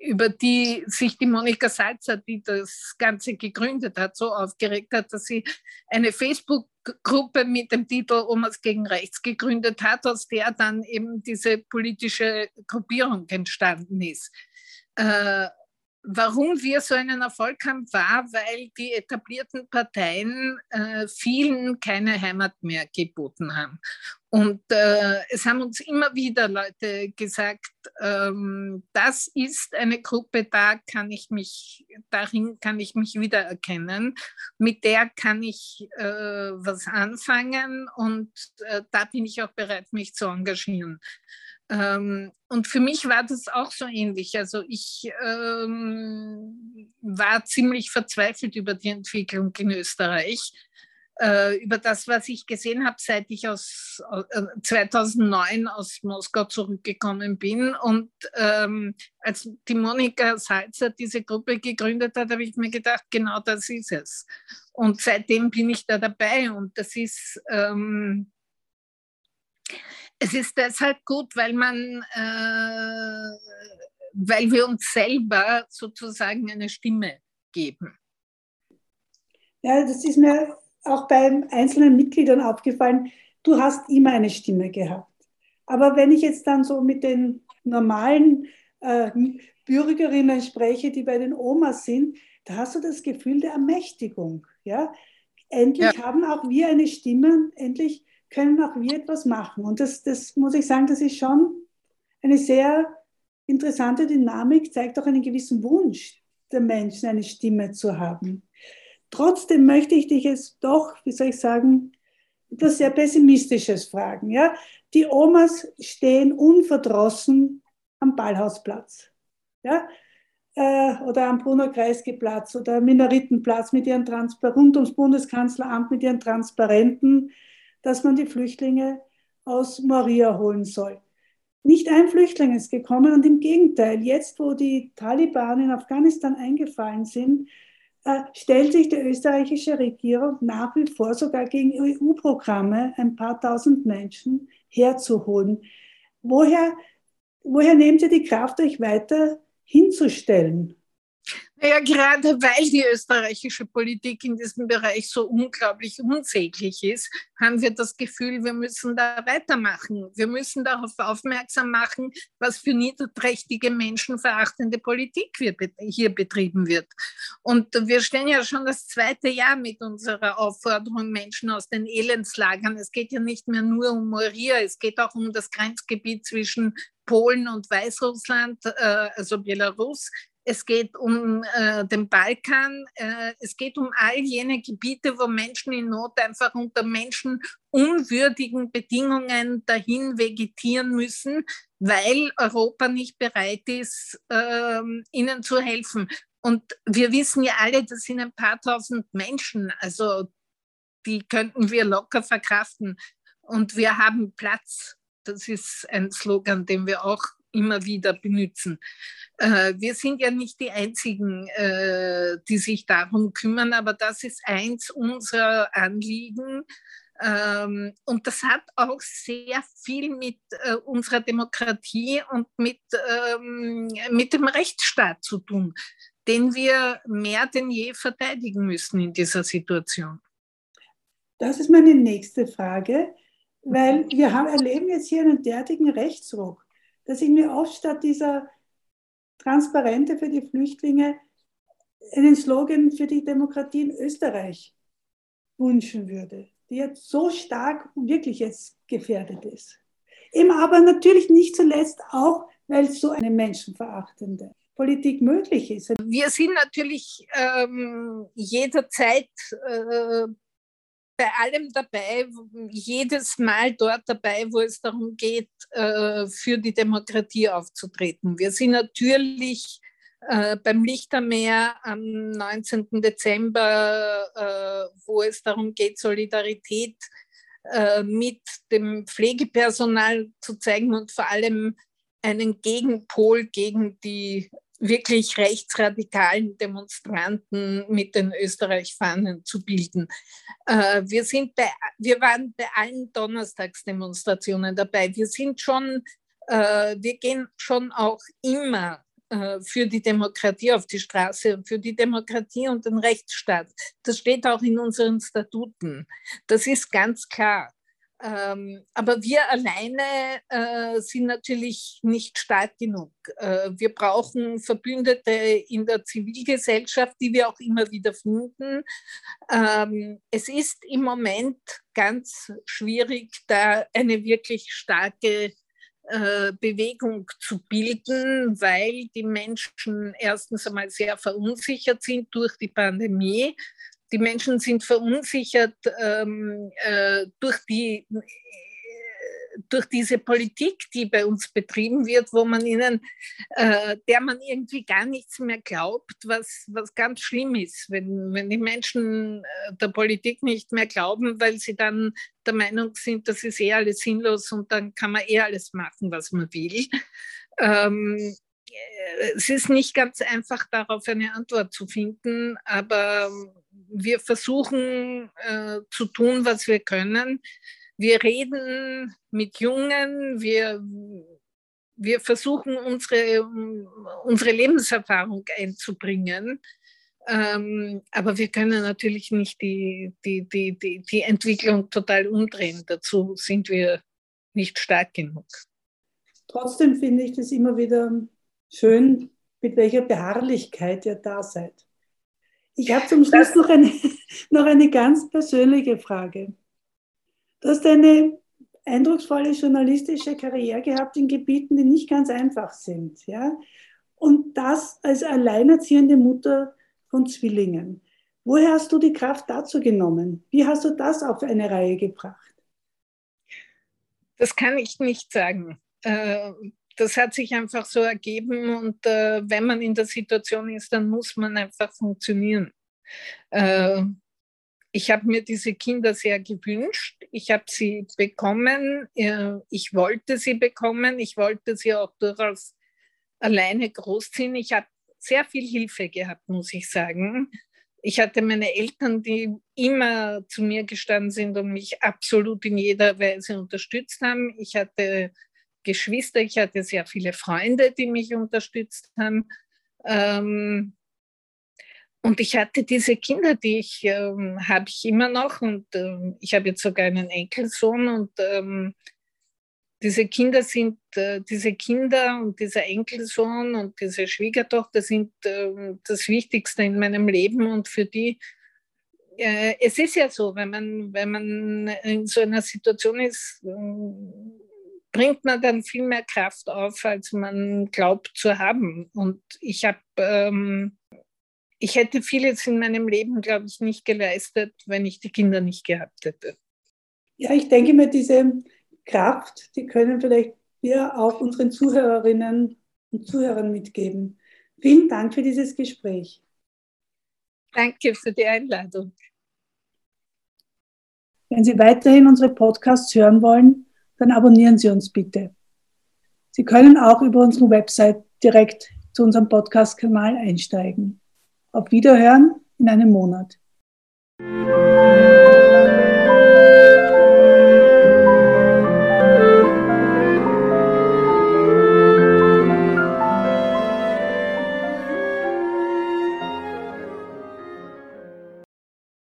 über die sich die Monika Salzer, die das Ganze gegründet hat, so aufgeregt hat, dass sie eine Facebook-Gruppe mit dem Titel Omas gegen Rechts gegründet hat, aus der dann eben diese politische Gruppierung entstanden ist. Äh, warum wir so einen Erfolg haben, war, weil die etablierten Parteien äh, vielen keine Heimat mehr geboten haben. Und äh, es haben uns immer wieder Leute gesagt, ähm, das ist eine Gruppe, da kann ich mich, darin kann ich mich wiedererkennen, mit der kann ich äh, was anfangen, und äh, da bin ich auch bereit, mich zu engagieren. Ähm, und für mich war das auch so ähnlich. Also ich ähm, war ziemlich verzweifelt über die Entwicklung in Österreich, über das, was ich gesehen habe, seit ich aus zweitausendneun aus Moskau zurückgekommen bin. Und ähm, als die Monika Salzer diese Gruppe gegründet hat, habe ich mir gedacht, genau das ist es. Und seitdem bin ich da dabei. Und das ist, ähm, es ist deshalb gut, weil man, äh, weil wir uns selber sozusagen eine Stimme geben. Ja, das ist mir auch bei einzelnen Mitgliedern aufgefallen, du hast immer eine Stimme gehabt. Aber wenn ich jetzt dann so mit den normalen äh, Bürgerinnen spreche, die bei den Omas sind, da hast du das Gefühl der Ermächtigung. Ja? Endlich ja. haben auch wir eine Stimme, endlich können auch wir etwas machen. Und das, das muss ich sagen, das ist schon eine sehr interessante Dynamik, zeigt auch einen gewissen Wunsch der Menschen, eine Stimme zu haben. Trotzdem möchte ich dich jetzt doch, wie soll ich sagen, etwas sehr Pessimistisches fragen. Ja? Die Omas stehen unverdrossen am Ballhausplatz, ja? äh, oder am Brunner-Kreisky-Platz oder am Minoritenplatz mit ihren Transpar- rund ums Bundeskanzleramt mit ihren Transparenten, dass man die Flüchtlinge aus Moria holen soll. Nicht ein Flüchtling ist gekommen, und im Gegenteil, jetzt wo die Taliban in Afghanistan eingefallen sind, stellt sich die österreichische Regierung nach wie vor sogar gegen E U-Programme, ein paar tausend Menschen herzuholen. Woher, woher nehmt ihr die Kraft, euch weiter hinzustellen? Naja, gerade weil die österreichische Politik in diesem Bereich so unglaublich unsäglich ist, haben wir das Gefühl, wir müssen da weitermachen. Wir müssen darauf aufmerksam machen, was für niederträchtige, menschenverachtende Politik hier betrieben wird. Und wir stehen ja schon das zweite Jahr mit unserer Aufforderung, Menschen aus den Elendslagern. Es geht ja nicht mehr nur um Moria, es geht auch um das Grenzgebiet zwischen Polen und Weißrussland, also Belarus. Es geht um äh, den Balkan, äh, es geht um all jene Gebiete, wo Menschen in Not einfach unter menschenunwürdigen Bedingungen dahin vegetieren müssen, weil Europa nicht bereit ist, äh, ihnen zu helfen. Und wir wissen ja alle, das sind ein paar tausend Menschen, also die könnten wir locker verkraften. Und wir haben Platz, das ist ein Slogan, den wir auch immer wieder benutzen. Wir sind ja nicht die Einzigen, die sich darum kümmern, aber das ist eins unserer Anliegen. Und das hat auch sehr viel mit unserer Demokratie und mit, mit dem Rechtsstaat zu tun, den wir mehr denn je verteidigen müssen in dieser Situation. Das ist meine nächste Frage, weil wir haben, erleben jetzt hier einen derartigen Rechtsruck, dass ich mir oft statt dieser Transparente für die Flüchtlinge einen Slogan für die Demokratie in Österreich wünschen würde, die jetzt so stark wirklich jetzt gefährdet ist. Eben aber natürlich nicht zuletzt auch, weil so eine menschenverachtende Politik möglich ist. Wir sind natürlich ähm, jederzeit äh, bei allem dabei, jedes Mal dort dabei, wo es darum geht, für die Demokratie aufzutreten. Wir sind natürlich beim Lichtermeer am neunzehnten Dezember, wo es darum geht, Solidarität mit dem Pflegepersonal zu zeigen und vor allem einen Gegenpol gegen die wirklich rechtsradikalen Demonstranten mit den Österreich-Fahnen zu bilden. Äh, wir, sind bei, wir waren bei allen Donnerstagsdemonstrationen dabei. Wir sind schon, äh, wir gehen schon auch immer äh, für die Demokratie auf die Straße und für die Demokratie und den Rechtsstaat. Das steht auch in unseren Statuten. Das ist ganz klar. Ähm, aber wir alleine äh, sind natürlich nicht stark genug. Äh, wir brauchen Verbündete in der Zivilgesellschaft, die wir auch immer wieder finden. Ähm, es ist im Moment ganz schwierig, da eine wirklich starke äh, Bewegung zu bilden, weil die Menschen erstens einmal sehr verunsichert sind durch die Pandemie. Die Menschen sind verunsichert ähm, äh, durch, die, äh, durch diese Politik, die bei uns betrieben wird, wo man ihnen, äh, der man irgendwie gar nichts mehr glaubt, was, was ganz schlimm ist, wenn, wenn die Menschen äh, der Politik nicht mehr glauben, weil sie dann der Meinung sind, das ist eh alles sinnlos und dann kann man eh alles machen, was man will. Ähm, Es ist nicht ganz einfach, darauf eine Antwort zu finden, aber wir versuchen äh, zu tun, was wir können. Wir reden mit Jungen, wir, wir versuchen, unsere, unsere Lebenserfahrung einzubringen, ähm, aber wir können natürlich nicht die, die, die, die, die Entwicklung total umdrehen. Dazu sind wir nicht stark genug. Trotzdem finde ich das immer wieder schön, mit welcher Beharrlichkeit ihr da seid. Ich habe zum Schluss noch eine, noch eine ganz persönliche Frage. Du hast eine eindrucksvolle journalistische Karriere gehabt in Gebieten, die nicht ganz einfach sind. Ja? Und das als alleinerziehende Mutter von Zwillingen. Woher hast du die Kraft dazu genommen? Wie hast du das auf eine Reihe gebracht? Das kann ich nicht sagen. Äh, Das hat sich einfach so ergeben und äh, wenn man in der Situation ist, dann muss man einfach funktionieren. Äh, ich habe mir diese Kinder sehr gewünscht. Ich habe sie bekommen. Äh, ich wollte sie bekommen. Ich wollte sie auch durchaus alleine großziehen. Ich habe sehr viel Hilfe gehabt, muss ich sagen. Ich hatte meine Eltern, die immer zu mir gestanden sind und mich absolut in jeder Weise unterstützt haben. Ich hatte Geschwister, ich hatte sehr viele Freunde, die mich unterstützt haben. Ähm, Und ich hatte diese Kinder, die ich ähm, habe ich immer noch und ähm, ich habe jetzt sogar einen Enkelsohn und ähm, diese Kinder sind, äh, diese Kinder und dieser Enkelsohn und diese Schwiegertochter sind äh, das Wichtigste in meinem Leben und für die, äh, es ist ja so, wenn man, wenn man in so einer Situation ist, äh, bringt man dann viel mehr Kraft auf, als man glaubt zu haben. Und ich habe... Ähm, Ich hätte vieles in meinem Leben, glaube ich, nicht geleistet, wenn ich die Kinder nicht gehabt hätte. Ja, ich denke mir, diese Kraft, die können vielleicht wir auch unseren Zuhörerinnen und Zuhörern mitgeben. Vielen Dank für dieses Gespräch. Danke für die Einladung. Wenn Sie weiterhin unsere Podcasts hören wollen, dann abonnieren Sie uns bitte. Sie können auch über unsere Website direkt zu unserem Podcast-Kanal einsteigen. Auf Wiederhören in einem Monat.